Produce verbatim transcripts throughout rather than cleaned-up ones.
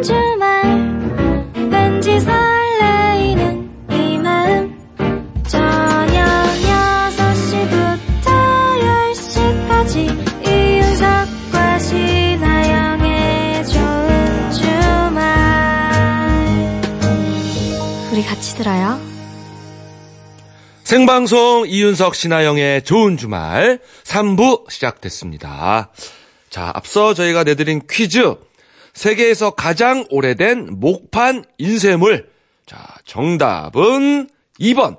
좋은 주말 왠지 설레이는 이 마음 저녁 여섯 시부터 열 시까지 이윤석과 신아영의 좋은 주말 우리 같이 들어요. 생방송 이윤석 신아영의 좋은 주말 삼 부 시작됐습니다. 자, 앞서 저희가 내드린 퀴즈 세계에서 가장 오래된 목판 인쇄물. 자, 정답은 이 번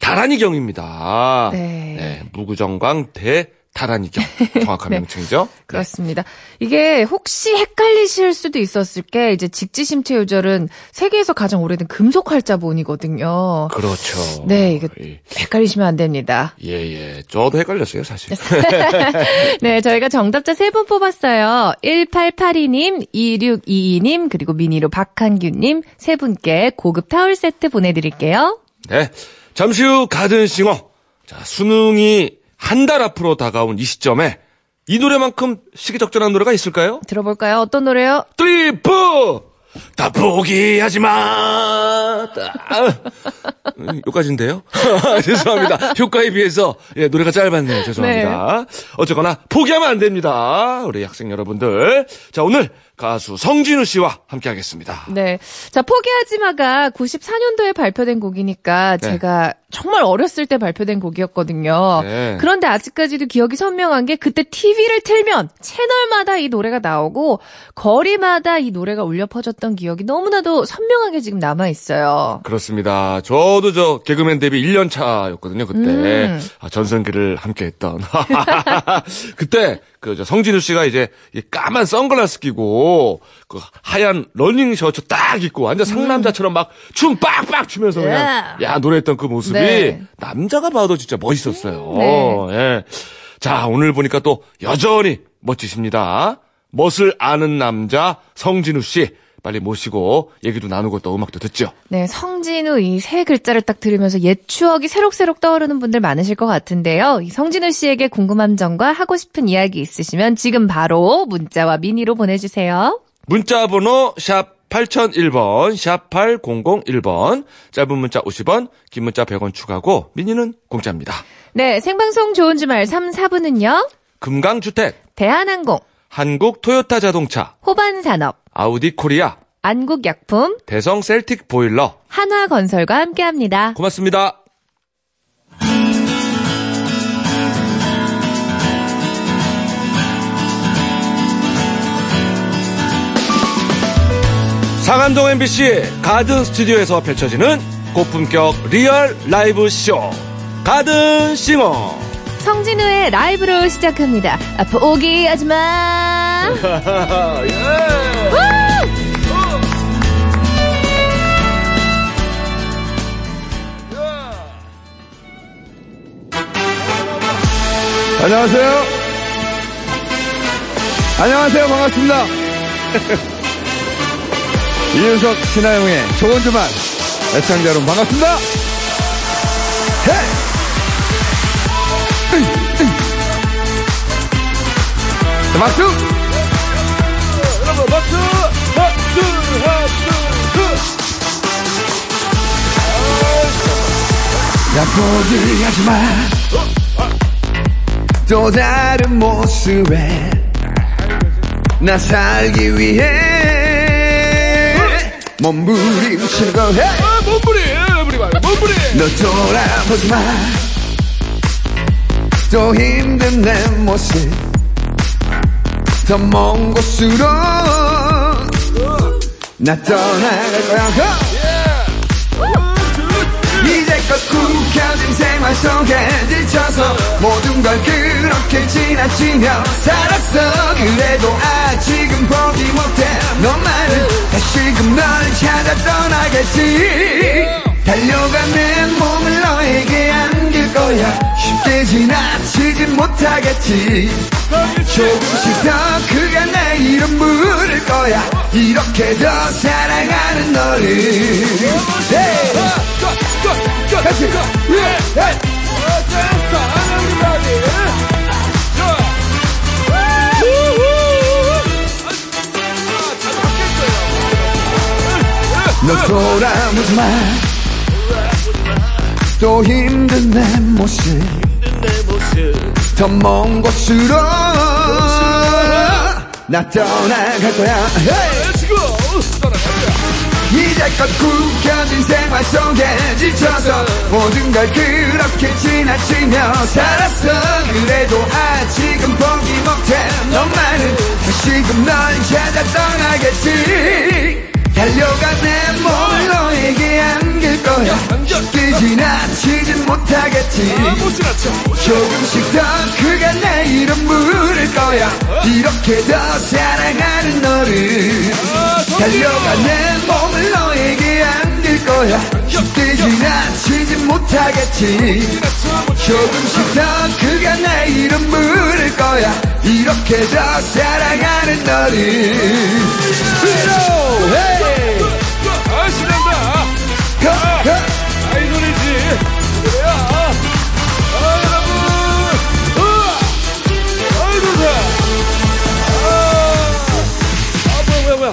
다라니경입니다. 네, 네 무구정광대다라니경 정확한 네. 명칭이죠. 그렇습니다. 네. 이게 혹시 헷갈리실 수도 있었을 게 이제 직지심체 요절은 세계에서 가장 오래된 금속 활자본이거든요. 그렇죠. 네, 이거 헷갈리시면 안 됩니다. 예예, 예. 저도 헷갈렸어요 사실. 네, 저희가 정답자 세 분 뽑았어요. 일팔팔이 님, 이육이이 님 그리고 미니로 박한규님 세 분께 고급 타올 세트 보내드릴게요. 네, 잠시 후 가든싱어. 자, 수능이 한 달 앞으로 다가온 이 시점에 이 노래만큼 시기적절한 노래가 있을까요? 들어볼까요? 어떤 노래요? 트리프! 다 포기하지 마! 여기까지인데요? 죄송합니다. 효과에 비해서 예, 노래가 짧았네요. 죄송합니다. 네. 어쨌거나 포기하면 안 됩니다. 우리 학생 여러분들. 자, 오늘 가수 성진우 씨와 함께하겠습니다. 네, 자 포기하지 마가 구십사 년도에 발표된 곡이니까 네. 제가 정말 어렸을 때 발표된 곡이었거든요. 네. 그런데 아직까지도 기억이 선명한 게 그때 티비를 틀면 채널마다 이 노래가 나오고 거리마다 이 노래가 울려 퍼졌던 기억이 너무나도 선명하게 지금 남아있어요. 그렇습니다. 저도 저 개그맨 데뷔 일 년 차였거든요. 그때 음. 아, 전성기를 함께했던 그때 그 성진우 씨가 이제 까만 선글라스 끼고 그 하얀 러닝셔츠 딱 입고 완전 상남자처럼 막 춤 빡빡 추면서 그냥 야 노래했던 그 모습이 네. 남자가 봐도 진짜 멋있었어요. 네. 예. 자, 오늘 보니까 또 여전히 멋지십니다. 멋을 아는 남자 성진우 씨 빨리 모시고 얘기도 나누고 또 음악도 듣죠. 네, 성진우 이 세 글자를 딱 들으면서 옛 추억이 새록새록 떠오르는 분들 많으실 것 같은데요. 이 성진우 씨에게 궁금한 점과 하고 싶은 이야기 있으시면 지금 바로 문자와 미니로 보내주세요. 문자 번호 샵 팔공공일 번, 샵 팔공공일 번, 짧은 문자 오십 원, 긴 문자 백 원 추가고 미니는 공짜입니다. 네, 생방송 좋은 주말 삼, 사 부는요. 금강주택, 대한항공, 한국토요타자동차, 호반산업, 아우디코리아, 안국약품, 대성셀틱보일러, 한화건설과 함께합니다. 고맙습니다. 상암동 엠비씨 가든 스튜디오에서 펼쳐지는 고품격 리얼 라이브 쇼 가든싱어. 성진우의 라이브로 시작합니다. 포기하지 마. 안녕하세요. 안녕하세요. 반갑습니다. 이윤석, 신아영의 좋은 주말. 애청자 여러분 반갑습니다. 헤이! 박수! 여러분 박수! 박수! 박수! 야 포기하지마 또 다른 모습에 나 살기 위해 몸부림치는 거 해 몸부림! 몸부림! 너 돌아보지마 또 힘든 내 모습 더 먼 곳으로 나 떠나갈 거야 yeah. 이제껏 굵혀진 생활 속에 지쳐서 모든 걸 그렇게 지나치며 살았어 그래도 아직은 포기 못해 너만은 다시금 널 찾아 떠나겠지 yeah. 달려가는 몸을 너에게 안길 거야 쉽게 지나치진 못하겠지 조금씩 더 그가 내 이름 부를 거야 이렇게 더 사랑하는 너를 같이 또 돌아오지 마. 또 힘든 내 모습 더 먼 곳으로 나 떠나갈 거야. 이제껏 굽혀진 생활 속에 지쳐서 모든 걸 그렇게 지나치며 살았어. 그래도 아직은 포기 못해. 너만은 다시금 널 찾아 떠나겠지. 달려가 내 몸을 너에게 안길 거야. 지나치진 못하겠지. 조금씩 더 크게 내 이름 부를 거야. 이렇게 더 사랑하는 너를. 달려가 내 몸을 너에게 안길 거야. 지나치진 못하겠지. 조금씩 더 크게 내 이름 부를 거야. 이렇게 더 사랑하는 너를. 아, 신난다. 아, 이 노래지. 그래야. 아, 여러분. 으아. 아이고, 좋아. 아, 뭐야, 뭐야, 뭐야.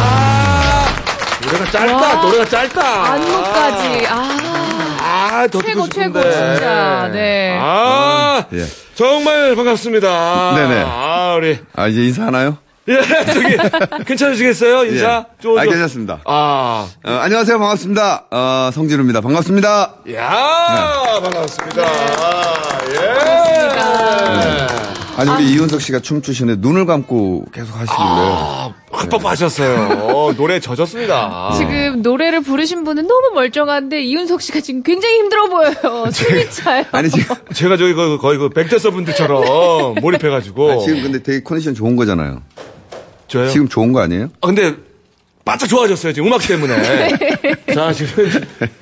아, 노래가 짧다. 노래가 짧다. 안무까지. 아, 아 최고, 최고, 진짜. 네. 아, 예. 정말 반갑습니다. 네네. 아, 우리. 아, 이제 인사하나요? 예, 저기, 괜찮으시겠어요? 인사? 예. 저, 저. 아, 괜찮습니다. 아. 어, 안녕하세요. 반갑습니다. 어, 성진우입니다. 반갑습니다. 이야, 네. 반갑습니다. 네. 예. 반갑습니다. 네. 아니, 우리 아. 이윤석 씨가 춤추시는데 눈을 감고 계속 하시길래. 팍팍 아, 마셨어요. 노래 젖었습니다. 지금 노래를 부르신 분은 너무 멀쩡한데, 이윤석 씨가 지금 굉장히 힘들어 보여요. 숨이 차요. 아니, 지금. 제가 저기 거의 그 백대서 분들처럼 몰입해가지고. 아니, 지금 근데 되게 컨디션 좋은 거잖아요. 저요? 지금 좋은 거 아니에요? 아, 근데. 바짝 좋아졌어요. 지금 음악 때문에. 자, 지금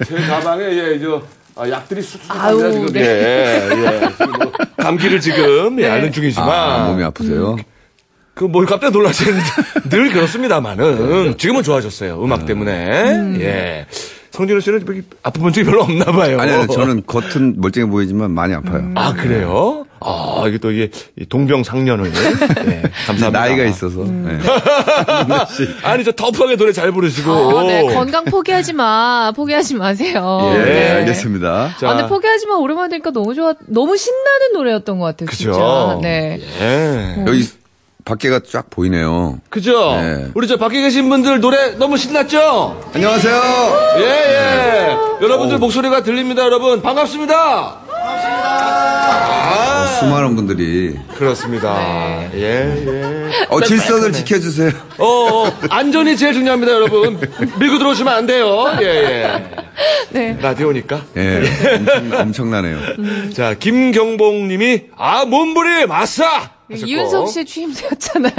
제 가방에, 예, 저. 아, 약들이 수두룩합니다 지금. 네. 예, 예. 지금 뭐 감기를 지금 네. 예, 앓는 중이지만 아, 몸이 아프세요? 음, 그 뭘 갑자기 놀라시는지 늘 그렇습니다만은 지금은 좋아졌어요. 음악 음. 때문에 음. 예. 성진우 씨는 아픈 본적이 별로 없나 봐요. 아니, 아니 저는 겉은 멀쩡해 보이지만 많이 아파요. 음. 아 그래요? 아 이게 또 이게 동병상련을 네, 감사합니다. 나이가 있어서. 음. 네. 아니 저 터프하게 노래 잘 부르시고. 아, 네. 건강 포기하지 마, 포기하지 마세요. 예, 네. 알겠습니다. 자. 아, 근데 포기하지 마 오랜만에 들으니까 너무 좋아, 너무 신나는 노래였던 것 같아요. 그쵸? 진짜. 네. 예. 어. 여기 밖에가 쫙 보이네요. 그죠? 네. 우리 저 밖에 계신 분들 노래 너무 신났죠? 안녕하세요. 예, 예. 여러분들 오. 목소리가 들립니다, 여러분. 반갑습니다. 반갑습니다. 아, 아, 수많은 분들이. 그렇습니다. 네. 예, 예. 어, 질서를 지켜주세요. 어, 어, 안전이 제일 중요합니다, 여러분. 밀고 들어오시면 안 돼요. 예, 예. 네. 라디오니까. 예. 엄청, 엄청나네요. 음. 자, 김경봉 님이, 아, 몸부림, 아싸! 이윤석 씨의 취임새였잖아요.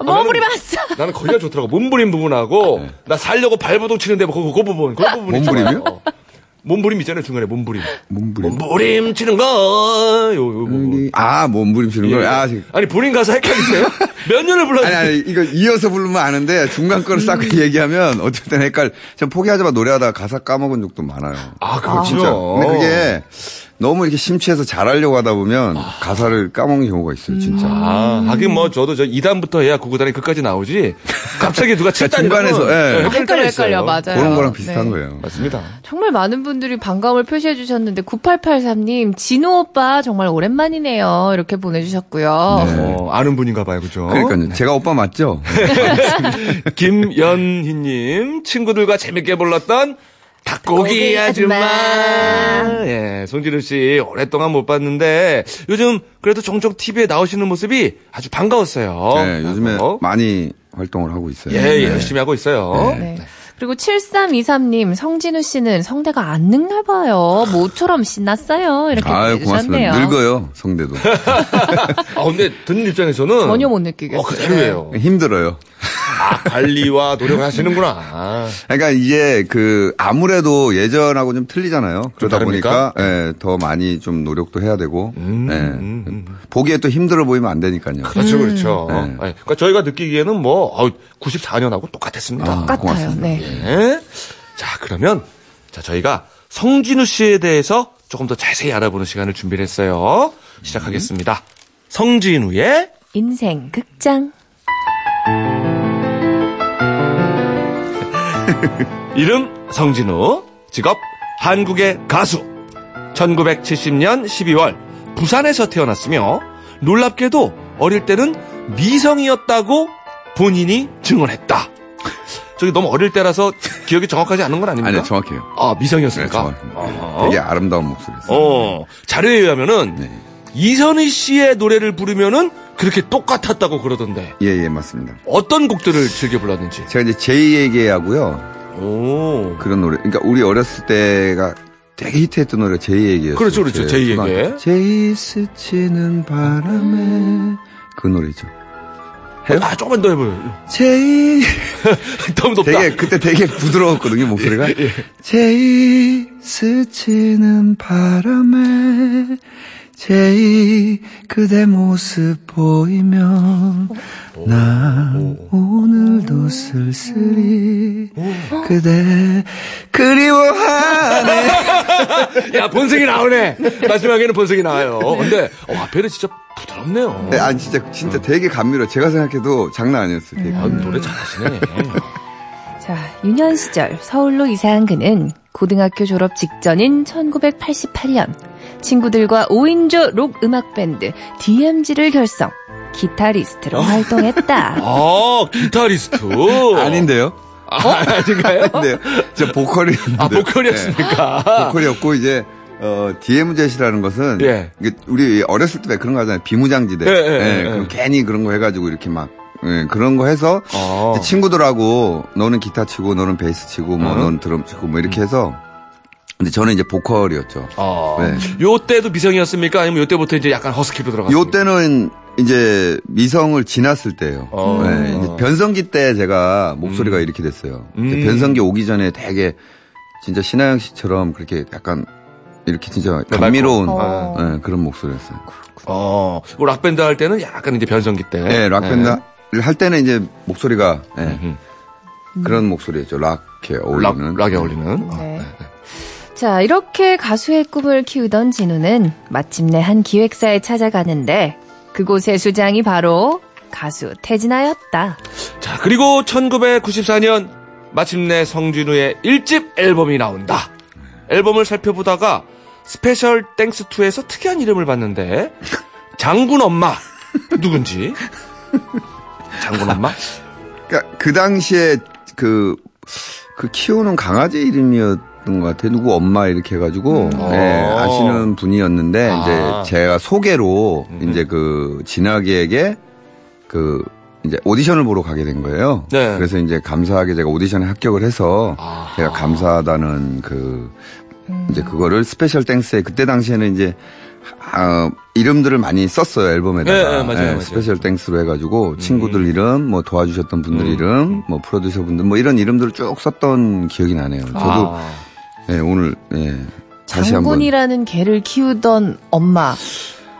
아, 몸부림 아싸. 나는 거기가 좋더라고. 몸부림 부분하고 네. 나 살려고 발버둥 치는데 뭐 그거 그 부분, 그 부분이 몸부림이요? 어. 몸부림 있잖아요 중간에 몸부림. 몸부림. 몸부림 치는 거. 요, 요, 음, 아 몸부림 치는 예. 거. 아, 아니 본인 가사 헷갈리세요? 몇 년을 불렀는데. 아니, 아니 이거 이어서 부르면 아는데 중간 거를 싹 음. 얘기하면 어쩔 때는 헷갈. 전 포기하자마 노래하다가 가사 까먹은 적도 많아요. 아 그거 아, 진짜. 근데 그게. 너무 이렇게 심취해서 잘하려고 하다 보면 아. 가사를 까먹는 경우가 있어요, 진짜. 아, 하긴 뭐 저도 저 이 단부터 해야 구 구단이 끝까지 나오지. 갑자기 누가 칠 단이 중간에서 예. 헷갈려, 헷갈려, 맞아요. 그런 거랑 비슷한 네. 거예요. 맞습니다. 정말 많은 분들이 반가움을 표시해 주셨는데 구팔팔삼 님, 진우 오빠 정말 오랜만이네요. 이렇게 보내주셨고요. 네. 어, 아는 분인가 봐요, 그죠? 그러니까요. 제가 오빠 맞죠? 김연희님, 친구들과 재밌게 불렀던 닭고기 아줌마. 아줌마. 예, 송진우 씨 오랫동안 못 봤는데 요즘 그래도 종종 티비에 나오시는 모습이 아주 반가웠어요. 네, 요즘에 어? 많이 활동을 하고 있어요. 예, 네. 열심히 하고 있어요. 네. 네. 그리고 칠삼이삼 님, 성진우 씨는 성대가 안 늙나 봐요. 모처럼 신났어요. 이렇게 아유, 보내주셨네요. 고맙습니다. 늙어요, 성대도. 아, 근데 듣는 입장에서는 전혀 못 느끼겠어요. 어, 그래요. 힘들어요. 아, 관리와 노력을 하시는구나. 아. 그러니까 이게 그 아무래도 예전하고 좀 틀리잖아요. 그러다 좀 보니까 예, 더 많이 좀 노력도 해야 되고 음, 예. 음, 음. 보기에 또 힘들어 보이면 안 되니까요. 그렇죠, 그렇죠. 예. 아니, 그러니까 저희가 느끼기에는 뭐 구십사 년하고 똑같았습니다. 아, 똑같아요. 고맙습니다. 네. 예. 자, 그러면 자 저희가 성진우 씨에 대해서 조금 더 자세히 알아보는 시간을 준비했어요. 시작하겠습니다. 음. 성진우의 인생 극장. 이름 성진우, 직업 한국의 가수. 천구백칠십년 십이월 부산에서 태어났으며 놀랍게도 어릴 때는 미성이었다고 본인이 증언했다. 저기 너무 어릴 때라서 기억이 정확하지 않은 건 아닙니까? 아니요, 정확해요. 아, 미성이었습니까? 네, 정확합니다. 되게 아름다운 목소리였어요. 어, 자료에 의하면은 네. 이선희 씨의 노래를 부르면은 그렇게 똑같았다고 그러던데. 예, 예, 맞습니다. 어떤 곡들을 즐겨 불렀는지. 제가 이제 제이에게하고요. 오. 그런 노래. 그러니까 우리 어렸을 때가 되게 히트했던 노래가 제이에게였어요. 그렇죠, 그렇죠. 제이에게. 제이 스치는 바람에. 그 노래죠. 해요? 아, 조금만 더 해봐요. 제이. 너무 높다. 되게, 그때 되게 부드러웠거든요, 목소리가. 예, 예. 제이 스치는 바람에. 제이 그대 모습 보이면 오, 난 오, 오늘도 쓸쓸히 오, 그대 그리워하네. 야, 본색이 나오네. 마지막에는 본색이 나와요. 근데 어, 앞에는 진짜 부드럽네요. 네, 아니 진짜 진짜 되게 감미로워. 제가 생각해도 장난 아니었어요. 되게. 아, 노래 잘하시네. 자, 유년 시절 서울로 이사한 그는 고등학교 졸업 직전인 천구백팔십팔년 친구들과 오인조 록 음악 밴드 디엠지를 결성, 기타리스트로 활동했다. 아, 기타리스트? 아닌데요? 아, 어? 아닌가요? 아닌데요. 저 보컬이었는데. 아, 보컬이었습니까? 네. 보컬이었고 이제 어, 디엠지라는 것은 예. 우리 어렸을 때 그런 거 하잖아요. 비무장지대. 예, 예, 예, 예. 그럼 괜히 그런 거 해가지고 이렇게 막. 네, 그런 거 해서 아. 친구들하고 너는 기타 치고 너는 베이스 치고 뭐 음. 너는 드럼 치고 뭐 이렇게 해서 근데 저는 이제 보컬이었죠. 아. 네. 요 때도 미성이었습니까? 아니면 요 때부터 이제 약간 허스키로 들어갔어요? 요 때는 이제 미성을 지났을 때예요. 아. 네, 이제 변성기 때 제가 목소리가 음. 이렇게 됐어요. 음. 변성기 오기 전에 되게 진짜 신아영 씨처럼 그렇게 약간 이렇게 진짜 감미로운 아. 네, 그런 목소리였어요. 어, 아. 락밴드 할 때는 약간 이제 변성기 때. 네, 락밴드. 네. 할 때는 이제 목소리가 네. 그런 목소리였죠. 락에 어울리는. 락, 락에 어울리는. 네. 아, 네. 자, 이렇게 가수의 꿈을 키우던 진우는 마침내 한 기획사에 찾아가는데 그곳의 수장이 바로 가수 태진아였다. 자, 그리고 천구백구십사년 마침내 성진우의 일집 앨범이 나온다. 앨범을 살펴보다가 스페셜 땡스투에서 특이한 이름을 봤는데 장군 엄마 누군지. 장군 엄마? 그러니까 그 당시에 그, 그 키우는 강아지 이름이었던 것 같아요. 누구 엄마 이렇게 해가지고 음. 네, 아시는 분이었는데 아. 이제 제가 소개로 음. 이제 그 진학이에게 그 이제 오디션을 보러 가게 된 거예요. 네. 그래서 이제 감사하게 제가 오디션에 합격을 해서 아. 제가 감사하다는 그 음. 이제 그거를 스페셜 땡스에 그때 당시에는 이제 아, 이름들을 많이 썼어요, 앨범에다가. 네, 네, 맞아요, 네, 맞아요. 스페셜 땡스로 해가지고, 음. 친구들 이름, 뭐 도와주셨던 분들 음. 이름, 뭐 프로듀서 분들, 뭐 이런 이름들을 쭉 썼던 기억이 나네요. 저도, 아. 네, 오늘, 예. 다시 한번. 장군이라는 개를 키우던 엄마.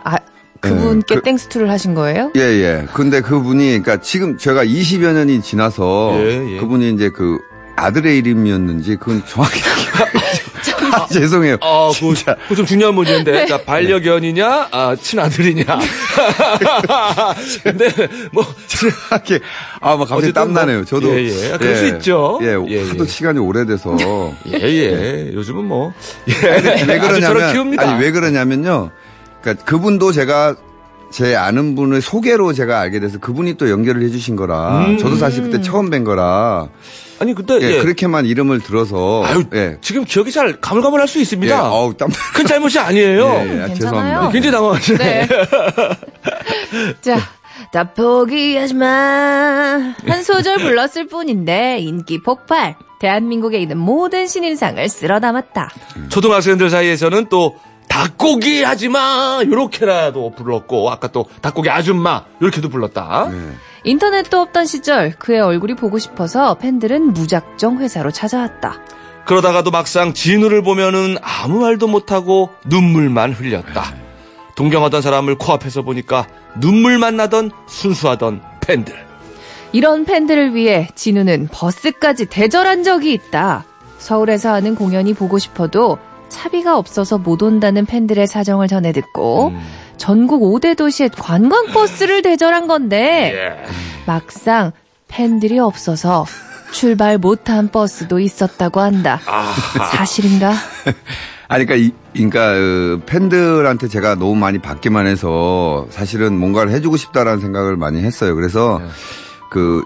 아, 그분께 네, 그, 땡스투를 하신 거예요? 예, 예. 근데 그분이, 그니까 지금 제가 이십여 년이 지나서, 예, 예. 그분이 이제 그 아들의 이름이었는지, 그건 정확히. 아, 죄송해요. 어, 그, 그 좀 중요한 문제인데, 네. 자, 반려견이냐, 아, 친아들이냐. 근데 뭐, 이렇게 아, 막 갑자기 땀 나네요. 저도 예, 예. 그럴 예, 수 있죠. 예, 예, 예. 하도 시간이 오래돼서 예, 예. 요즘은 뭐, 예. 왜 그러냐면, 아니 왜 그러냐면요. 그러니까 그분도 제가 제 아는 분을 소개로 제가 알게 돼서 그분이 또 연결을 해주신 거라. 음. 저도 사실 그때 처음 뵌 거라. 아니 그때 예, 예. 그렇게만 이름을 들어서 아유, 예. 지금 기억이 잘 가물가물할 수 있습니다. 예. 어우, 땀 큰 잘못이 아니에요. 예, 예. 죄송합니다. 굉장히 당황하시네. 네. 자, 다 포기하지 마. 한 소절 불렀을 뿐인데 인기 폭발. 대한민국에 있는 모든 신인상을 쓸어 담았다. 음. 초등학생들 사이에서는 또 닭고기 하지마 요렇게라도 불렀고 아까 또 닭고기 아줌마 요렇게도 불렀다. 네. 인터넷도 없던 시절 그의 얼굴이 보고 싶어서 팬들은 무작정 회사로 찾아왔다. 그러다가도 막상 진우를 보면은 아무 말도 못하고 눈물만 흘렸다. 동경하던 사람을 코앞에서 보니까 눈물만 나던 순수하던 팬들. 이런 팬들을 위해 진우는 버스까지 대절한 적이 있다. 서울에서 하는 공연이 보고 싶어도 차비가 없어서 못 온다는 팬들의 사정을 전해 듣고 음. 전국 오대 도시의 관광버스를 대절한 건데 예. 막상 팬들이 없어서 출발 못한 버스도 있었다고 한다. 아. 사실인가? 아니, 그러니까, 그러니까 팬들한테 제가 너무 많이 받기만 해서 사실은 뭔가를 해주고 싶다라는 생각을 많이 했어요. 그래서 네. 그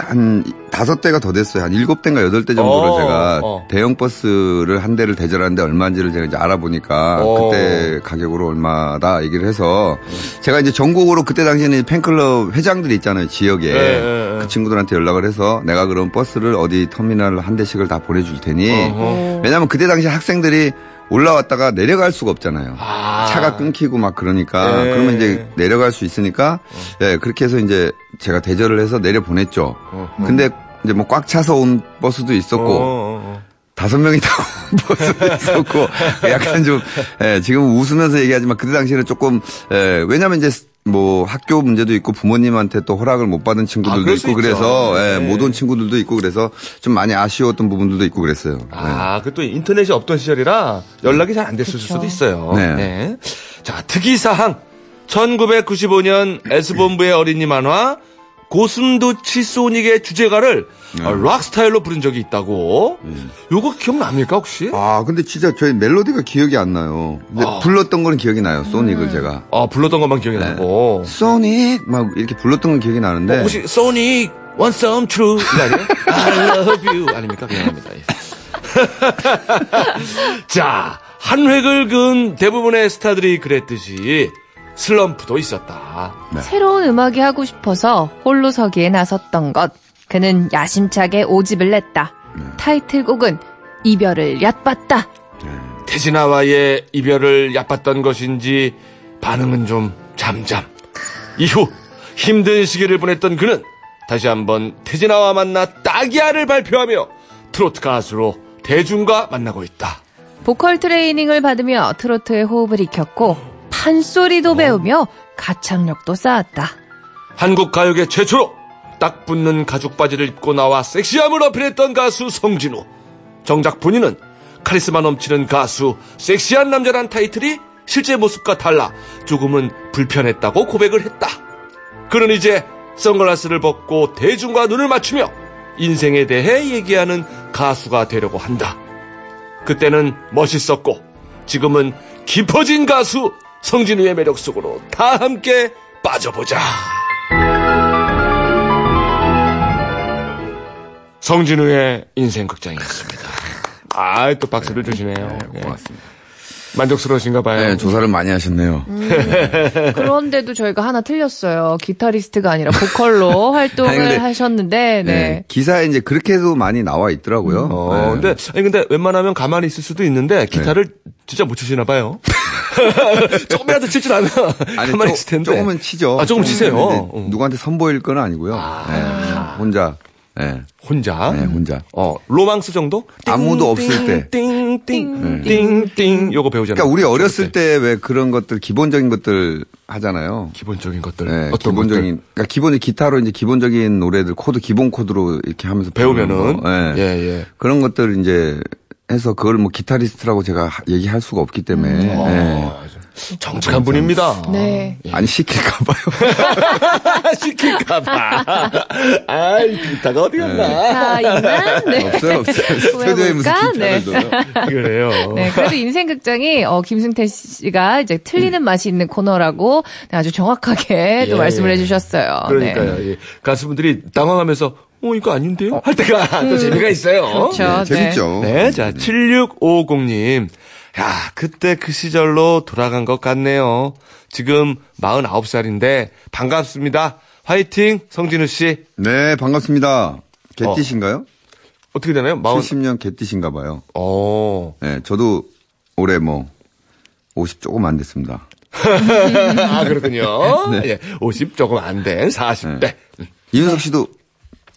한 다섯 대가 더 됐어요. 한 일곱 대인가 여덟 대 정도를 어, 제가 어. 대형 버스를 한 대를 대절하는데 얼마인지를 제가 이제 알아보니까 어. 그때 가격으로 얼마다 얘기를 해서 제가 이제 전국으로 그때 당시에는 팬클럽 회장들이 있잖아요. 지역에. 네, 네. 그 친구들한테 연락을 해서 내가 그럼 버스를 어디 터미널 한 대씩을 다 보내줄 테니 어허. 왜냐하면 그때 당시 학생들이 올라왔다가 내려갈 수가 없잖아요. 아. 차가 끊기고 막 그러니까 네. 그러면 이제 내려갈 수 있으니까 예, 네, 그렇게 해서 이제 제가 대절을 해서 내려 보냈죠. 어흠. 근데 이제 뭐 꽉 차서 온 버스도 있었고 다섯 명이 타고 온 버스도 있었고 약간 좀 예, 지금 웃으면서 얘기하지만 그때 당시에는 조금 예, 왜냐면 이제 뭐 학교 문제도 있고 부모님한테 또 허락을 못 받은 친구들도 아, 있고 그래서 예, 네. 못 온 친구들도 있고 그래서 좀 많이 아쉬웠던 부분들도 있고 그랬어요. 아, 네. 그 또 인터넷이 없던 시절이라 연락이 잘 안 됐을 그쵸. 수도 있어요. 네. 네. 자, 특이사항. 천구백구십오 년 S본부의 어린이 만화 고슴도 칠소닉의 주제가를 네. 락스타일로 부른 적이 있다고. 요거 네. 기억납니까 혹시? 아 근데 진짜 저희 멜로디가 기억이 안 나요. 근데 아. 불렀던 거는 기억이 나요. 소닉을 음. 제가. 아 불렀던 것만 기억이 네. 나고. 소닉 막 이렇게 불렀던 건 기억이 나는데. 어, 혹시 소닉 want some true 아니에요? I love you 아닙니까? 미안합니다. 자, 한 획을 그은 대부분의 스타들이 그랬듯이. 슬럼프도 있었다. 네. 새로운 음악이 하고 싶어서 홀로 서기에 나섰던 것. 그는 야심차게 오집을 냈다. 네. 타이틀곡은 이별을 얕봤다. 네. 태진아와의 이별을 얕봤던 것인지 반응은 좀 잠잠. 이후 힘든 시기를 보냈던 그는 다시 한번 태진아와 만나 따기야를 발표하며 트로트 가수로 대중과 만나고 있다. 보컬 트레이닝을 받으며 트로트의 호흡을 익혔고 판소리도 배우며 가창력도 쌓았다. 한국 가요계 최초로 딱 붙는 가죽 바지를 입고 나와 섹시함을 어필했던 가수 성진우. 정작 본인은 카리스마 넘치는 가수 섹시한 남자란 타이틀이 실제 모습과 달라 조금은 불편했다고 고백을 했다. 그는 이제 선글라스를 벗고 대중과 눈을 맞추며 인생에 대해 얘기하는 가수가 되려고 한다. 그때는 멋있었고 지금은 깊어진 가수 성진우의 매력 속으로 다 함께 빠져보자. 성진우의 인생극장이었습니다. 아, 또 박수를 네, 주시네요. 네, 고맙습니다. 네. 만족스러우신가 봐요. 네, 조사를 많이 하셨네요. 음, 그런데도 저희가 하나 틀렸어요. 기타리스트가 아니라 보컬로 활동을 아니, 근데, 하셨는데 네. 네, 기사에 이제 그렇게도 많이 나와 있더라고요. 음, 어, 네. 근데, 아니, 근데 웬만하면 가만히 있을 수도 있는데 기타를 네. 진짜 못 치시나 봐요. 조금이라도 칠 줄 아면 가만히 있을 텐데. 조금은 치죠. 아, 조금 치세요. 누구한테 선보일 건 아니고요. 아~ 네, 혼자. 네. 혼자? 네, 혼자. 어, 로망스 정도? 아무도 없을 때. 띵띵띵띵. 요거 배우잖아요. 그러니까 우리 어렸을 때 왜 그런 것들, 기본적인 것들 하잖아요. 기본적인 것들. 네, 어떤 기본적인. 것들? 그러니까 기본 기타로 이제 기본적인 노래들 코드, 기본 코드로 이렇게 하면서 배우면은. 네. 예, 예. 그런 것들 이제. 해서 그걸 뭐 기타리스트라고 제가 얘기할 수가 없기 때문에 음, 네. 정직한 분입니다. 네. 아니 시킬까 봐요. 시킬까 봐. 아, 기타가 어디 갔나? 네. 아, 있나? 네. 없어요, 없어요. 소재에 무슨 기타를 둬요. 그래요. 네, 그래도 인생극장이 어, 김승태 씨가 이제 틀리는 음. 맛이 있는 코너라고 아주 정확하게 예, 또 말씀을 예. 해주셨어요. 그러니까요. 네. 예. 가수분들이 당황하면서. 어, 이거 아닌데요? 어. 할 때가 음. 또 재미가 있어요. 그렇죠. 네, 재밌죠. 네. 네, 자, 칠육오오공님. 야, 그때 그 시절로 돌아간 것 같네요. 지금 마흔아홉 살인데, 반갑습니다. 화이팅, 성진우 씨. 네, 반갑습니다. 개띠신가요? 어. 어떻게 되나요? 마흔... 칠십 년 개띠신가 봐요. 어. 네, 저도 올해 뭐, 오십 조금 안 됐습니다. 아, 그렇군요. 네. 예, 오십 조금 안 된 사십 대. 네. 이윤석 씨도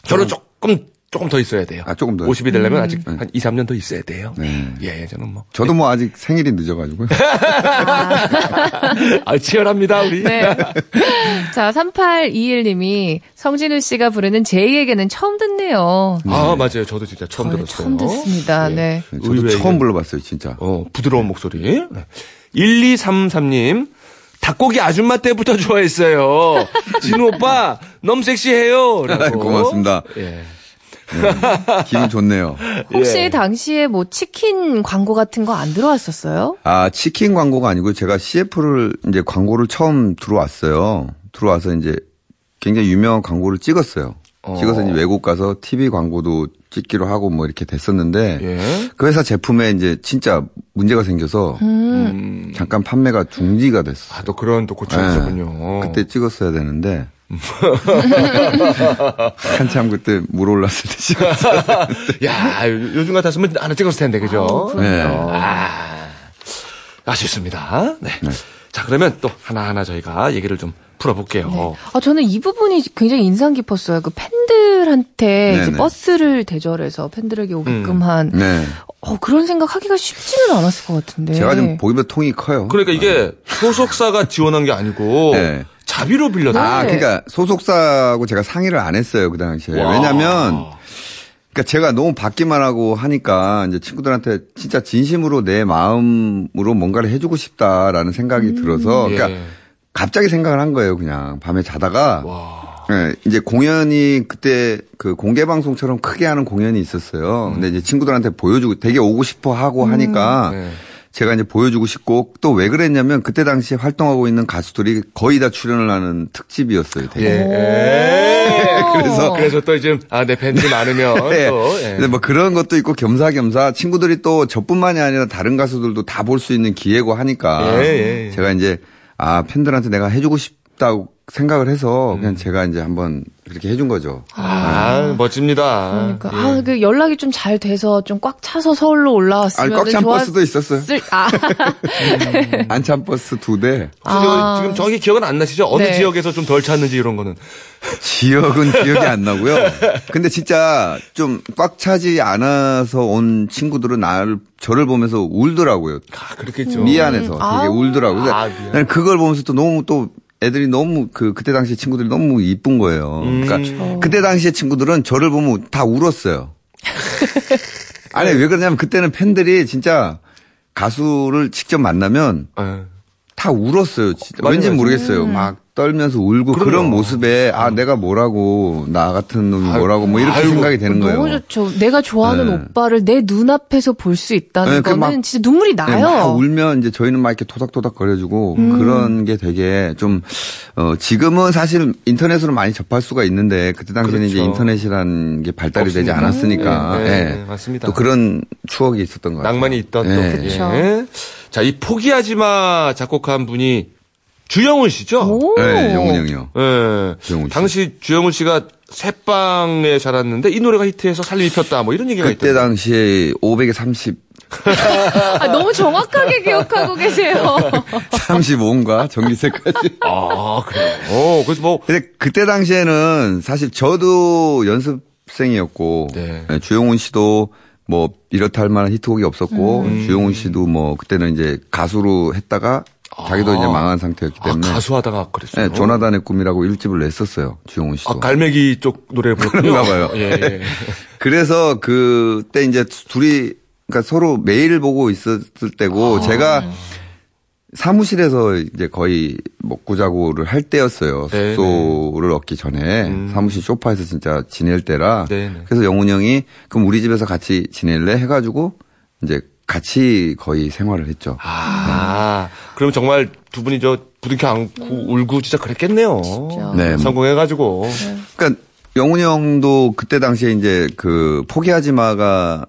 저는 조금, 조금 더 있어야 돼요. 아, 조금 더. 오십이 되려면 음. 아직 네. 한 이, 삼 년 더 있어야 돼요. 네. 예, 저는 뭐. 저도 뭐 아직 생일이 늦어가지고요. 아, 치열합니다, 우리. 네. 자, 삼팔이일님이 성진우 씨가 부르는 제이에게는 처음 듣네요. 네. 아, 맞아요. 저도 진짜 처음 들었어요. 처음 듣습니다. 네. 네. 저도 의외의... 처음 불러봤어요, 진짜. 어, 부드러운 목소리. 네. 일이삼삼님. 닭고기 아줌마 때부터 좋아했어요. 진우 오빠, 너무 섹시해요. 라고. 고맙습니다. 예. 네. 기분 좋네요. 혹시 예. 당시에 뭐 치킨 광고 같은 거 안 들어왔었어요? 아, 치킨 광고가 아니고 제가 씨에프를 이제 광고를 처음 들어왔어요. 들어와서 이제 굉장히 유명한 광고를 찍었어요. 어. 찍어서 이제 외국 가서 티비 광고도 찍기로 하고 뭐 이렇게 됐었는데 예? 그 회사 제품에 이제 진짜 문제가 생겨서 음. 잠깐 판매가 중지가 됐어요. 아, 또 그런 또 고충이 있었군요. 네. 그때 찍었어야 되는데. 한참 그때 물 올랐을 때 찍었어요. 야, 요즘 같았으면 하나 찍었을 텐데, 그죠? 아, 네. 아, 아쉽습니다. 네. 네. 자, 그러면 또 하나하나 저희가 얘기를 좀 풀어볼게요. 네. 아, 저는 이 부분이 굉장히 인상 깊었어요. 그 팬들한테 이제 버스를 대절해서 팬들에게 오게끔 음. 한 네. 어, 그런 생각 하기가 쉽지는 않았을 것 같은데. 제가 지금 보기보다 통이 커요. 그러니까 이게 아. 소속사가 지원한 게 아니고 네. 자비로 빌려다. 아, 그러니까 소속사하고 제가 상의를 안 했어요. 그 당시에. 와. 왜냐면 그러니까 제가 너무 받기만 하고 하니까 이제 친구들한테 진짜 진심으로 내 마음으로 뭔가를 해주고 싶다라는 생각이 음. 들어서 그러니까 예. 갑자기 생각을 한 거예요, 그냥. 밤에 자다가. 와. 네, 이제 공연이 그때 그 공개 방송처럼 크게 하는 공연이 있었어요. 음. 근데 이제 친구들한테 보여주고 되게 오고 싶어 하고 음. 하니까 네. 제가 이제 보여주고 싶고 또 왜 그랬냐면 그때 당시에 활동하고 있는 가수들이 거의 다 출연을 하는 특집이었어요, 되게. 예. 그래서. 그래서 또 이제, 아, 내 팬들이 많으면. 예. 또. 예. 근데 뭐 그런 것도 있고 겸사겸사 친구들이 또 저뿐만이 아니라 다른 가수들도 다 볼 수 있는 기회고 하니까. 예. 예. 제가 이제 아, 팬들한테 내가 해주고 싶다고 생각을 해서 그냥 음. 제가 이제 한번 그렇게 해준 거죠. 아, 아. 멋집니다. 그러니까. 예. 아, 그 연락이 좀 잘 돼서 좀 꽉 차서 서울로 올라왔으면. 아, 꽉 찬 좋았... 버스도 있었어요. 쓸... 아. 음. 안 찬 버스 두 대. 아. 지금 정확히 기억은 안 나시죠? 어느 네. 지역에서 좀 덜 찼는지 이런 거는. 지역은 기억이 안 나고요. 근데 진짜 좀 꽉 차지 않아서 온 친구들은 나를, 저를 보면서 울더라고요. 아, 그렇겠죠. 미안해서 음. 되게 아. 울더라고요. 아, 미안. 그걸 보면서 또 너무 또 애들이 너무 그 그때 당시 친구들이 너무 이쁜 거예요. 음. 그러니까 그때 당시의 친구들은 저를 보면 다 울었어요. 아니 왜 그러냐면 그때는 팬들이 진짜 가수를 직접 만나면 에. 다 울었어요. 진짜. 왠지 모르겠어요. 음. 막 떨면서 울고 그럼요. 그런 모습에 아 내가 뭐라고 나 같은 놈 뭐라고 뭐 이렇게 아이고, 생각이 되는 거예요. 너무 좋죠. 내가 좋아하는 네. 오빠를 내 눈앞에서 볼 수 있다는 네, 거는 막, 진짜 눈물이 나요. 네, 막 울면 이제 저희는 막 이렇게 토닥토닥 거려주고 음. 그런 게 되게 좀 어, 지금은 사실 인터넷으로 많이 접할 수가 있는데 그때 당시에는 그렇죠. 이제 인터넷이란 게 발달이 없습니다. 되지 않았으니까 네, 네, 네. 네, 맞습니다. 또 그런 추억이 있었던 것 같아요. 낭만이 있던 네. 또 그렇죠. 네. 자, 이 포기하지 마 작곡한 분이 주영훈 씨죠? 네, 영훈 형이요. 네. 주영훈 씨. 당시 주영훈 씨가 새빵에 자랐는데 이 노래가 히트해서 살림이 폈다 뭐 이런 얘기가 있던데. 그때 당시에 오백에 삼십. 아, 너무 정확하게 기억하고 계세요. 삼십오인가 전기세까지. 아, 그래요. 오, 그래서 뭐. 근데 그때 당시에는 사실 저도 연습생이었고 네. 네, 주영훈 씨도 뭐 이렇다 할 만한 히트곡이 없었고 음. 주영훈 씨도 뭐 그때는 이제 가수로 했다가 자기도 아. 이제 망한 상태였기 때문에. 아, 가수하다가 그랬어요. 네, 조나단의 꿈이라고 일집을 냈었어요. 주영훈 씨도. 아, 갈매기 쪽 노래 부르군요. 그런가 봐요. 예, 예. 그래서 그때 이제 둘이 그러니까 서로 매일 보고 있었을 때고 아. 제가 사무실에서 이제 거의 먹고 자고를 할 때였어요. 네네. 숙소를 얻기 전에 음. 사무실 소파에서 진짜 지낼 때라. 네네. 그래서 영훈이 형이 그럼 우리 집에서 같이 지낼래 해가지고 이제 같이 거의 생활을 했죠. 아, 네. 그럼 정말 두 분이 저 부둥켜 안고 울고 진짜 그랬겠네요. 진짜. 네. 성공해가지고. 네. 그러니까 영훈이 형도 그때 당시에 이제 그 포기하지 마가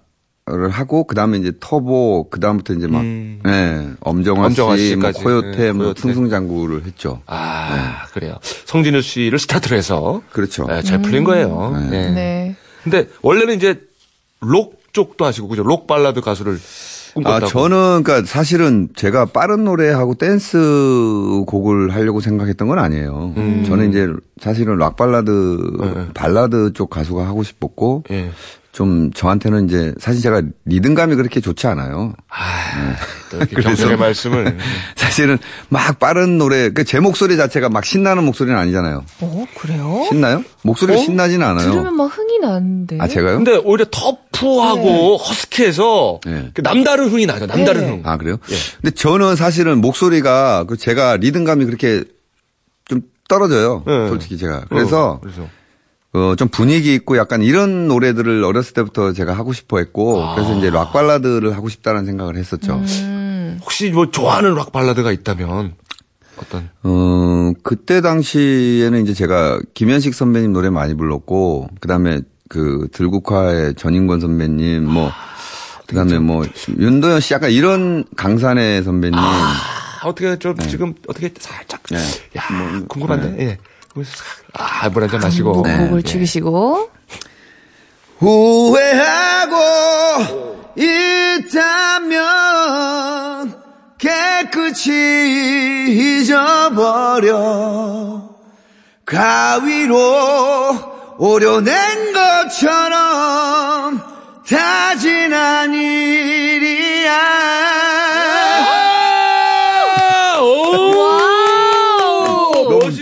를 하고 그다음에 이제 터보 그다음부터 이제 막 음. 네, 엄정화, 엄정화 씨, 뭐 코요태 네, 뭐 승승장구를 했죠. 아 네. 그래요. 성진우 씨를 스타트로 해서 그렇죠. 네, 잘 풀린 음. 거예요. 네. 네. 네. 근데 원래는 이제 록 쪽도 하시고 그죠? 록 발라드 가수를 꿈꿨다고. 아 저는 그러니까 사실은 제가 빠른 노래하고 댄스 곡을 하려고 생각했던 건 아니에요. 음. 저는 이제 사실은 락 발라드 네. 발라드 쪽 가수가 하고 싶었고. 네. 좀 저한테는 이제 사실 제가 리듬감이 그렇게 좋지 않아요. 아, 또 이렇게 경쟁의 말씀을 사실은 막 빠른 노래, 그 제 목소리 자체가 막 신나는 목소리는 아니잖아요. 어, 그래요? 신나요? 목소리가 어? 신나진 않아요. 들으면 막 흥이 나는데. 아, 제가요? 근데 오히려 터프하고 네. 허스키해서 네. 그 남다른 흥이 나죠. 남다른 네. 흥. 아, 그래요? 네. 근데 저는 사실은 목소리가 그 제가 리듬감이 그렇게 좀 떨어져요. 네. 솔직히 제가. 그래서. 어, 그래서. 어, 좀 분위기 있고 약간 이런 노래들을 어렸을 때부터 제가 하고 싶어 했고, 아. 그래서 이제 락 발라드를 하고 싶다는 생각을 했었죠. 음. 혹시 뭐 좋아하는 락 발라드가 있다면 어떤? 어, 그때 당시에는 이제 제가 김현식 선배님 노래 많이 불렀고, 그 다음에 그 들국화의 전인권 선배님, 뭐, 그 다음에 뭐, 윤도현 씨 약간 이런 강산의 선배님. 아, 어떻게 좀 네. 지금 어떻게 살짝. 네. 야, 뭐, 궁금한데. 네. 예. 아, 물 한 잔 마시고. 목을 죽이시고. 후회하고 있다면 깨끗이 잊어버려. 가위로 오려낸 것처럼 다지난 일이야.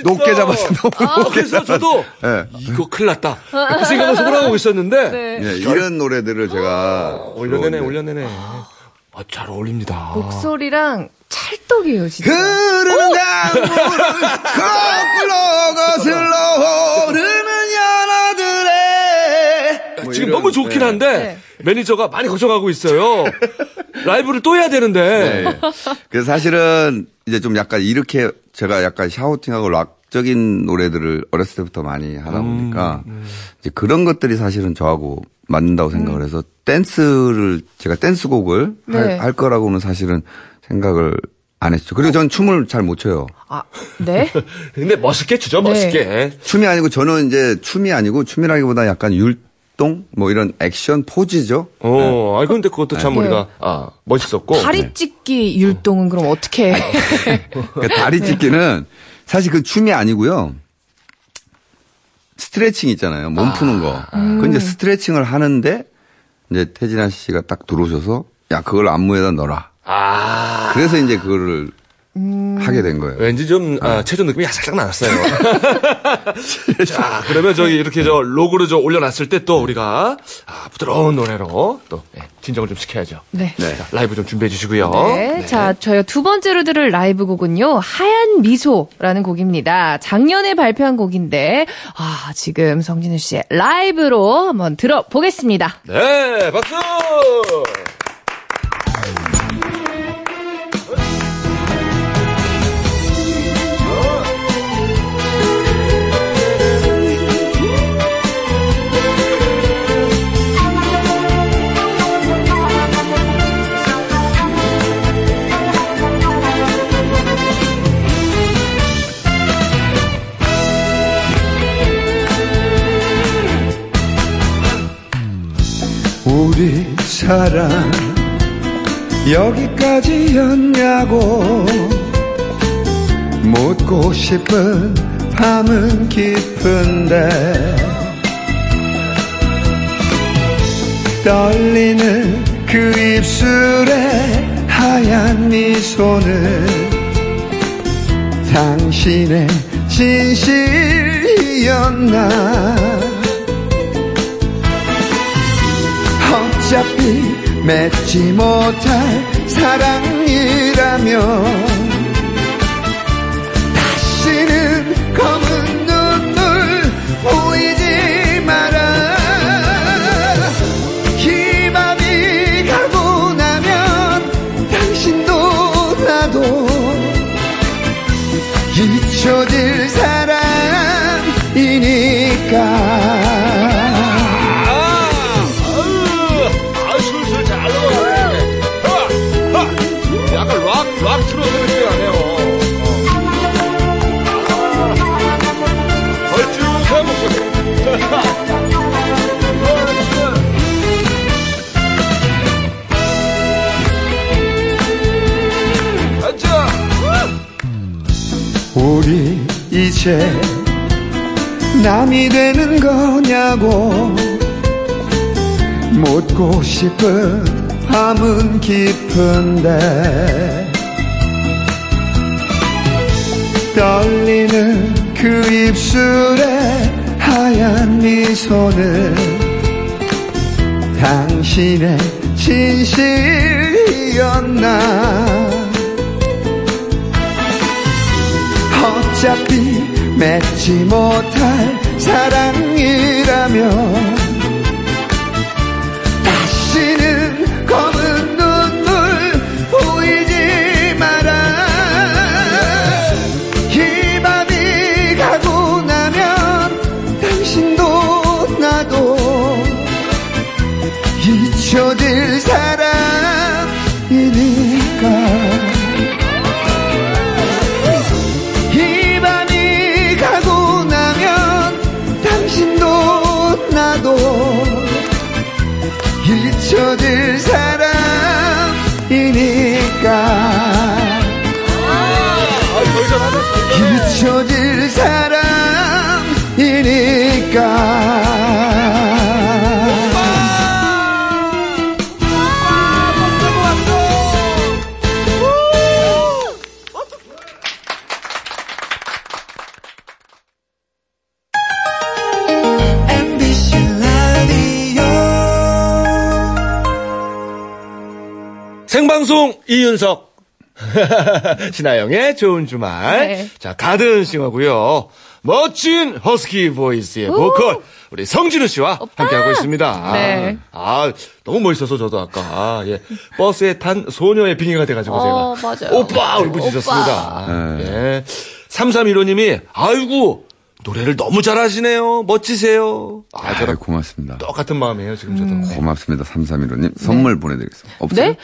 높게 잡았어. 아, 높게 그래서 잡았어. 저도 네. 이거 큰일 났다. 그 생각하면서 돌아가고 있었는데 네. 네, 이런 노래들을 제가 아, 올려내네 올려내네. 아, 잘 어울립니다. 목소리랑 찰떡이에요 진짜. 흐르는 강물을 거꾸로 거슬러 오르는 연어들의 뭐 지금 이런, 너무 좋긴 네. 한데 네. 매니저가 많이 걱정하고 있어요. 라이브를 또 해야 되는데. 네. 그래서 사실은 이제 좀 약간 이렇게 제가 약간 샤우팅하고 락적인 노래들을 어렸을 때부터 많이 하다 보니까 음, 음. 이제 그런 것들이 사실은 저하고 맞는다고 생각을 해서 댄스를 제가 댄스곡을 네. 할, 할 거라고는 사실은 생각을 안 했죠. 그리고 저는 춤을 잘 못 춰요. 아, 네? 근데 멋있게 추죠, 멋있게. 네. 춤이 아니고 저는 이제 춤이 아니고 춤이라기보다 약간 율 뭐 이런 액션 포즈죠. 어, 네. 아 근데 그것도 참 네. 우리가 아 멋있었고. 다리 찢기 네. 율동은 그럼 어떻게? 그러니까 다리 찢기는 사실 그 춤이 아니고요. 스트레칭 있잖아요. 몸 아, 푸는 거. 음. 그 이제 스트레칭을 하는데 이제 태진아 씨가 딱 들어오셔서 야 그걸 안무에다 넣어라. 아. 그래서 이제 그거를. 음... 하게 된 거예요. 왠지 좀 네. 아, 체조 느낌이 살짝 나왔어요. 자, 그러면 저기 이렇게 저 로그로 저 올려놨을 때 또 우리가 아, 부드러운 노래로 또 네, 진정을 좀 시켜야죠. 네. 네. 자, 라이브 좀 준비해 주시고요. 네. 네. 자, 저희가 두 번째로 들을 라이브 곡은요, 하얀 미소라는 곡입니다. 작년에 발표한 곡인데 아 지금 성진우 씨의 라이브로 한번 들어보겠습니다. 네, 박수. 우리 사랑 여기까지였냐고 묻고 싶은 밤은 깊은데 떨리는 그 입술에 하얀 미소는 당신의 진실이었나. 어차피 맺지 못할 사랑이라면 다시는 검은 눈물 보이지 마라. 이 밤이 가고 나면 당신도 나도 잊혀질 사람이니까. 우리 이제 남이 되는 거냐고 묻고 싶은 밤은 깊은데 떨리는 그 입술에 하얀 미소는 당신의 진실이었나. 어차피 맺지 못할 사랑이 빛이라면 다시는 검은 눈물 보이지 마라. 이 밤이 가고 나면 당신도 나도 잊혀질 사람이니까. 이 밤이 가고 나면 당신도 나도 잊혀질 사람이니까. 잊혀질 사람이니까. 생방송 이윤석 신아영의 좋은 주말. 네. 자, 가든싱어고요. 멋진 허스키 보이스의 오! 보컬 우리 성진우 씨와 오빠! 함께하고 있습니다. 네. 아, 너무 멋있어서 저도 아까 아, 예. 버스에 탄 소녀의 빙의가 돼가지고 어, 제가 맞아요. 오빠 울부짖었습니다. 네. 예. 삼삼일오님이 아이고 노래를 너무 잘하시네요. 멋지세요. 아, 저랑 고맙습니다. 똑같은 마음이에요, 지금 저도. 음. 고맙습니다, 삼삼일오님. 선물 네. 보내드리겠습니다. 없어요? 네?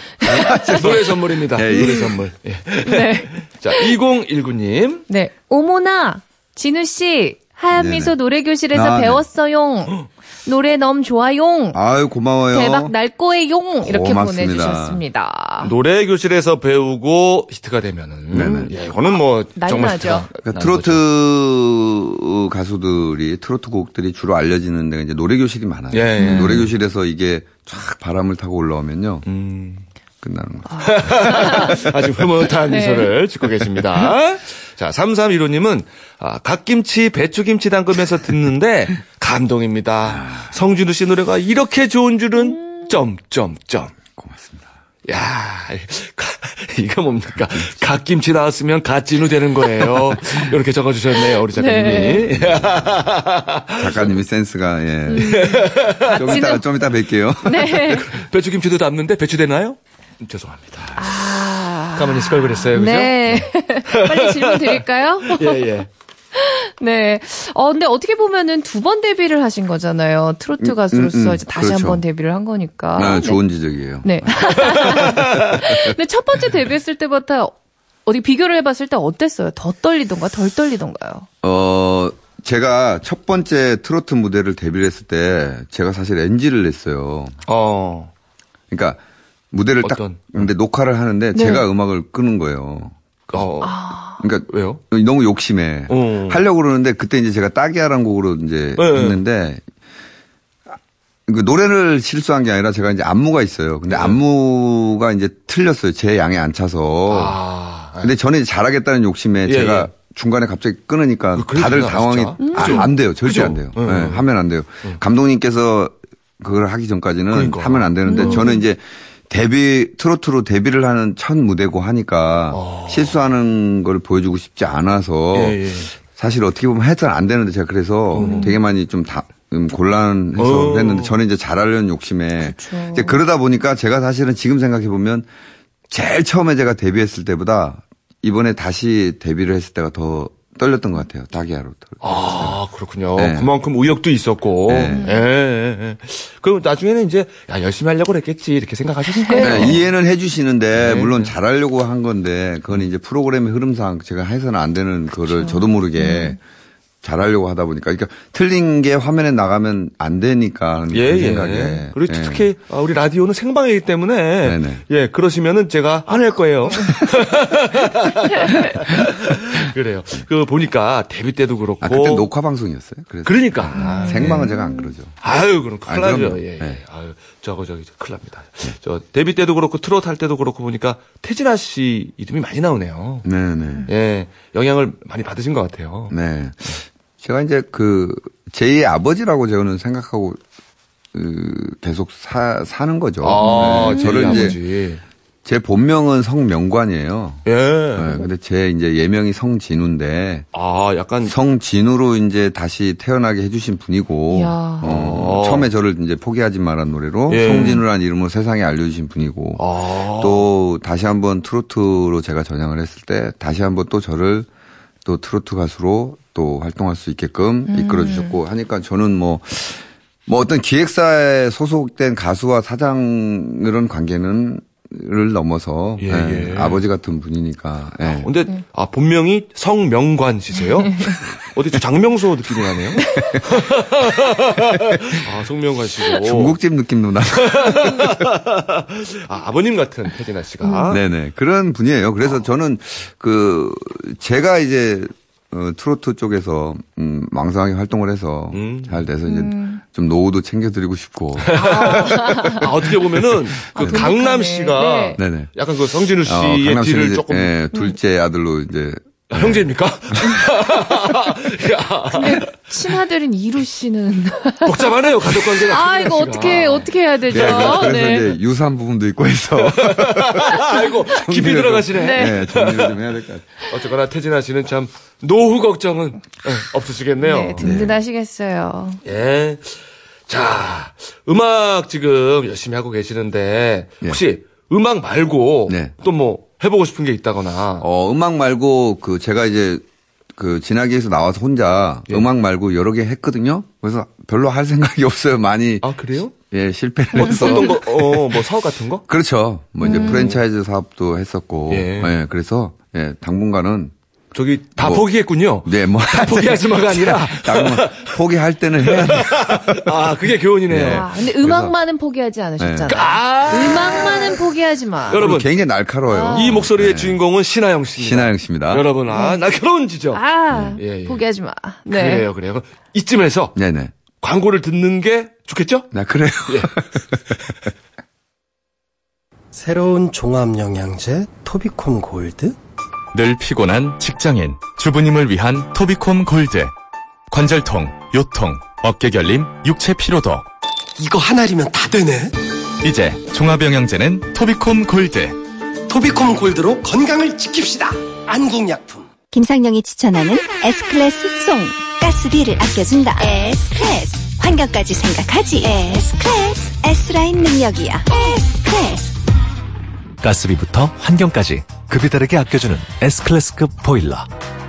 아, 노래 선물입니다. 네, 노래 선물. 네. 네. 자, 이공일구님. 네. 어머나, 진우씨, 하얀 미소 네네. 노래교실에서 아, 배웠어용. 네. 노래 너무 좋아용. 아유, 고마워요. 대박 날 거예용. 이렇게 고맙습니다. 보내주셨습니다. 노래교실에서 배우고 히트가 되면은. 네네. 예, 이거는 뭐, 아, 정말 히트가. 그러니까 트로트 거죠. 가수들이, 트로트 곡들이 주로 알려지는 데가 이제 노래교실이 많아요. 예, 예. 음. 노래교실에서 이게 쫙 바람을 타고 올라오면요. 음. 끝나는 거죠. 아. 아주 흐뭇한 네. 미소를 짓고 계십니다. 자, 삼삼일오님은 아, 갓김치, 배추김치 담그면서 듣는데 감동입니다. 성진우 씨 노래가 이렇게 좋은 줄은 점점점. 고맙습니다. 야, 이거 뭡니까? 갓김치 나왔으면 갓진우 되는 거예요. 이렇게 적어주셨네요, 우리 작가님이. 네. 작가님이 센스가 예. 음. 좀 이따 좀 이따 뵐게요. 네. 배추김치도 담는데 배추 되나요? 죄송합니다. 아... 가만히 있을 걸 그랬어요, 그죠? 네. 빨리 질문 드릴까요? 예, 예. 네. 어, 근데 어떻게 보면은 두 번 데뷔를 하신 거잖아요. 트로트 가수로서 음, 음, 이제 다시 그렇죠. 한 번 데뷔를 한 거니까. 아, 네. 좋은 지적이에요. 네. 근데 첫 번째 데뷔했을 때부터 어디 비교를 해봤을 때 어땠어요? 더 떨리던가, 덜 떨리던가요? 어, 제가 첫 번째 트로트 무대를 데뷔를 했을 때 제가 사실 엔지를 냈어요. 어. 그러니까 무대를 어떤? 딱 근데 녹화를 하는데 네. 제가 음악을 끄는 거예요. 어. 아. 그러니까 왜요? 너무 욕심에 어. 하려고 그러는데 그때 이제 제가 따기야라는 곡으로 이제 네. 했는데 그 노래를 실수한 게 아니라 제가 이제 안무가 있어요. 근데 네. 안무가 이제 틀렸어요. 제 양에 안 차서. 아. 근데 저는 이제 잘하겠다는 욕심에 예, 제가 예. 중간에 갑자기 끊으니까 다들 당황이 음. 아, 안 돼요. 절대 그죠? 안 돼요. 네. 네. 하면 안 돼요. 네. 감독님께서 그걸 하기 전까지는 그러니까. 하면 안 되는데 음. 저는 이제 데뷔 트로트로 데뷔를 하는 첫 무대고 하니까 오. 실수하는 걸 보여주고 싶지 않아서 예, 예. 사실 어떻게 보면 해서는 안 되는데 제가 그래서 음. 되게 많이 좀 다, 음, 곤란해서 오. 했는데 저는 이제 잘하려는 욕심에 그쵸. 이제 그러다 보니까 제가 사실은 지금 생각해 보면 제일 처음에 제가 데뷔했을 때보다 이번에 다시 데뷔를 했을 때가 더 떨렸던 것 같아요. 다기야로. 아, 그렇군요. 네. 그만큼 의욕도 있었고. 네. 예, 예, 예. 그럼 나중에는 이제, 야, 열심히 하려고 그랬겠지. 이렇게 생각하셨을 거예요. 네, 이해는 해주시는데, 네. 물론 잘하려고 한 건데, 그건 이제 프로그램의 흐름상 제가 해서는 안 되는 그렇죠. 거를 저도 모르게 음. 잘하려고 하다 보니까. 그러니까 틀린 게 화면에 나가면 안 되니까. 예, 그 예. 생각에. 그리고 예. 특히, 우리 라디오는 생방이기 때문에. 네네. 예, 그러시면은 제가 안 할 거예요. 그래요. 그, 보니까, 데뷔 때도 그렇고. 아, 그때 녹화 방송이었어요? 그래서. 그러니까. 아, 아, 생방은 예. 제가 안 그러죠. 아유, 그럼 큰일 나죠. 예, 예. 아유, 저거, 저기, 큰일 납니다. 네. 저, 데뷔 때도 그렇고, 트로트 할 때도 그렇고, 보니까, 태진아 씨 이름이 많이 나오네요. 네네. 예, 영향을 많이 받으신 것 같아요. 네. 제가 이제 그, 제이의 아버지라고 저는 생각하고, 그, 계속 사, 사는 거죠. 아, 네. 저를 이제. 아버지. 제 본명은 성명관이에요. 예. 네, 근데 제 이제 예명이 성진우인데. 아, 약간. 성진우로 이제 다시 태어나게 해주신 분이고. 어, 처음에 저를 이제 포기하지 마란 노래로. 예. 성진우란 이름으로 세상에 알려주신 분이고. 아. 또 다시 한번 트로트로 제가 전향을 했을 때 다시 한번 또 저를 또 트로트 가수로 또 활동할 수 있게끔 음. 이끌어 주셨고 하니까 저는 뭐 뭐 어떤 기획사에 소속된 가수와 사장 이런 관계는 를 넘어서 예, 예. 예, 아버지 같은 분이니까. 예. 아, 근데 음. 아 본명이 성명관씨세요? 어디 장명소 느낌이 나네요. 아 성명관씨고 중국집 느낌도 나. 아 아버님 같은 태진아 씨가. 음. 네네 그런 분이에요. 그래서 아. 저는 그 제가 이제 어, 트로트 쪽에서 음, 왕성하게 활동을 해서 음. 잘 돼서 이제 음. 좀 노후도 챙겨드리고 싶고. 아, 어떻게 보면은 그 강남 씨가 네. 네. 약간 그 성진우 씨의 뒤를 어, 조금 네, 둘째 아들로 이제. 아, 형제입니까? 근데 친아들인 이루 씨는 복잡하네요 가족 관계가. 아 이거 어떻게 어떻게 해야 되죠? 네, 그래서 네. 이제 유사한 부분도 있고 해서. 아이고 깊이 들어가시네. 네, 네 정리를 좀 해야 될 것 같아요. 어쨌거나 태진아 씨는 참 노후 걱정은 없으시겠네요. 네, 든든하시겠어요. 예. 네. 자 음악 지금 열심히 하고 계시는데 혹시 네. 음악 말고 네. 또 뭐. 해보고 싶은 게 있다거나. 어, 음악 말고, 그, 제가 이제, 그, 진학기에서 나와서 혼자 예. 음악 말고 여러 개 했거든요? 그래서 별로 할 생각이 없어요, 많이. 아, 그래요? 예, 실패를 해서. 어떤 거, 어, 뭐 사업 같은 거? 그렇죠. 뭐 음. 이제 프랜차이즈 사업도 했었고. 예. 예, 그래서, 예, 당분간은. 저기, 다 뭐, 포기했군요. 네, 뭐. 다 포기하지 마가 아니라. 당분간 포기할 때는 해야 돼. 아, 그게 교훈이네요. 네. 아, 근데 음악만은 그래서, 포기하지 않으셨잖아요. 네. 아~ 음악만은 포기하지 마. 여러분. 굉장히 날카로워요. 아~ 이 목소리의 네. 주인공은 신아영 씨입니다. 신아영 씨입니다. 여러분, 아, 날카로운지죠? 아, 네. 예, 예. 포기하지 마. 네. 그래요, 그래요. 이쯤에서. 네네. 광고를 듣는 게 좋겠죠? 네, 그래요. 예. 새로운 종합영양제 토비콤 골드? 늘 피곤한 직장인, 주부님을 위한 토비콤 골드. 관절통, 요통, 어깨결림, 육체 피로도. 이거 하나리면 다 되네. 이제 종합영양제는 토비콤 골드. 토비콤 골드로 건강을 지킵시다. 안국약품. 김상영이 추천하는 S클래스 송. 가스비를 아껴준다. S클래스. 환경까지 생각하지. S클래스. S라인 능력이야. S클래스. 가스비부터 환경까지 급이 다르게 아껴주는 S클래스급 보일러.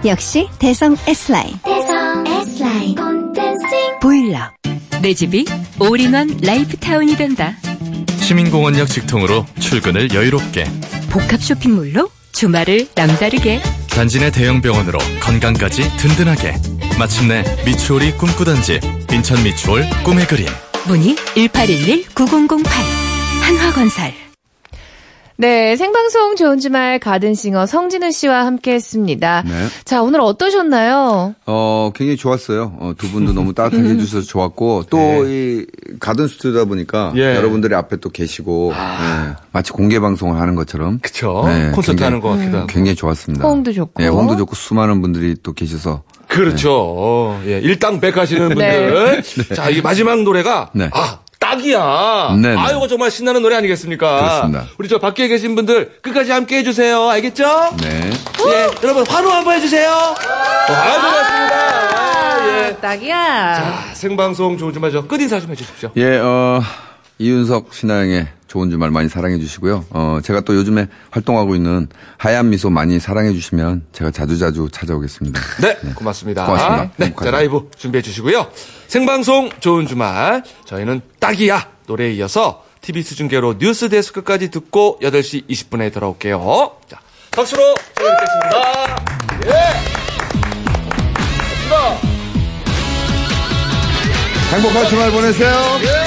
역시 대성 S라인. 대성 S라인 콘텐싱 보일러. 내 집이 올인원 라이프타운이 된다. 시민공원역 직통으로 출근을 여유롭게. 복합 쇼핑몰로 주말을 남다르게. 단지 내 대형 병원으로 건강까지 든든하게. 마침내 미추홀이 꿈꾸던 집. 인천 미추홀 꿈의 그림. 문의 일팔일일 구공공팔 한화건설. 네, 생방송 좋은 주말 가든싱어 성진우 씨와 함께했습니다. 네. 자, 오늘 어떠셨나요? 어, 굉장히 좋았어요. 어, 두 분도 너무 따뜻하게 해주셔서 좋았고 또 이 네. 가든 스튜디오다 보니까 예. 여러분들이 앞에 또 계시고 아. 네, 마치 공개 방송을 하는 것처럼 그렇죠. 네, 콘서트 하는 것 같기도 하고 굉장히 좋았습니다. 호응도 좋고, 네, 호응도 좋고 수많은 분들이 또 계셔서. 그렇죠. 네. 어, 예, 일당백 하시는 분들. 네. 자, 이 마지막 노래가 네. 아. 딱이야. 네네. 아, 이거 정말 신나는 노래 아니겠습니까? 그렇습니다. 우리 저 밖에 계신 분들 끝까지 함께 해주세요. 알겠죠? 네. 예, 여러분 환호 한번 해주세요. 와, 고맙습니다. 아, 예. 딱이야. 자, 생방송 좋은 주말 저 끝 인사 좀 해주십시오. 예, 어, 이윤석 신아영의 좋은 주말 많이 사랑해 주시고요. 어, 제가 또 요즘에 활동하고 있는 하얀 미소 많이 사랑해 주시면 제가 자주자주 찾아오겠습니다. 네, 네. 고맙습니다. 고맙습니다. 네, 자, 라이브 준비해 주시고요. 생방송 좋은 주말. 저희는 딱이야 노래에 이어서 티비 수중계로 뉴스 데스크까지 듣고 여덟 시 이십 분에 돌아올게요. 자, 박수로 시작하겠습니다. 예. 행복한 주말 보내세요. 예.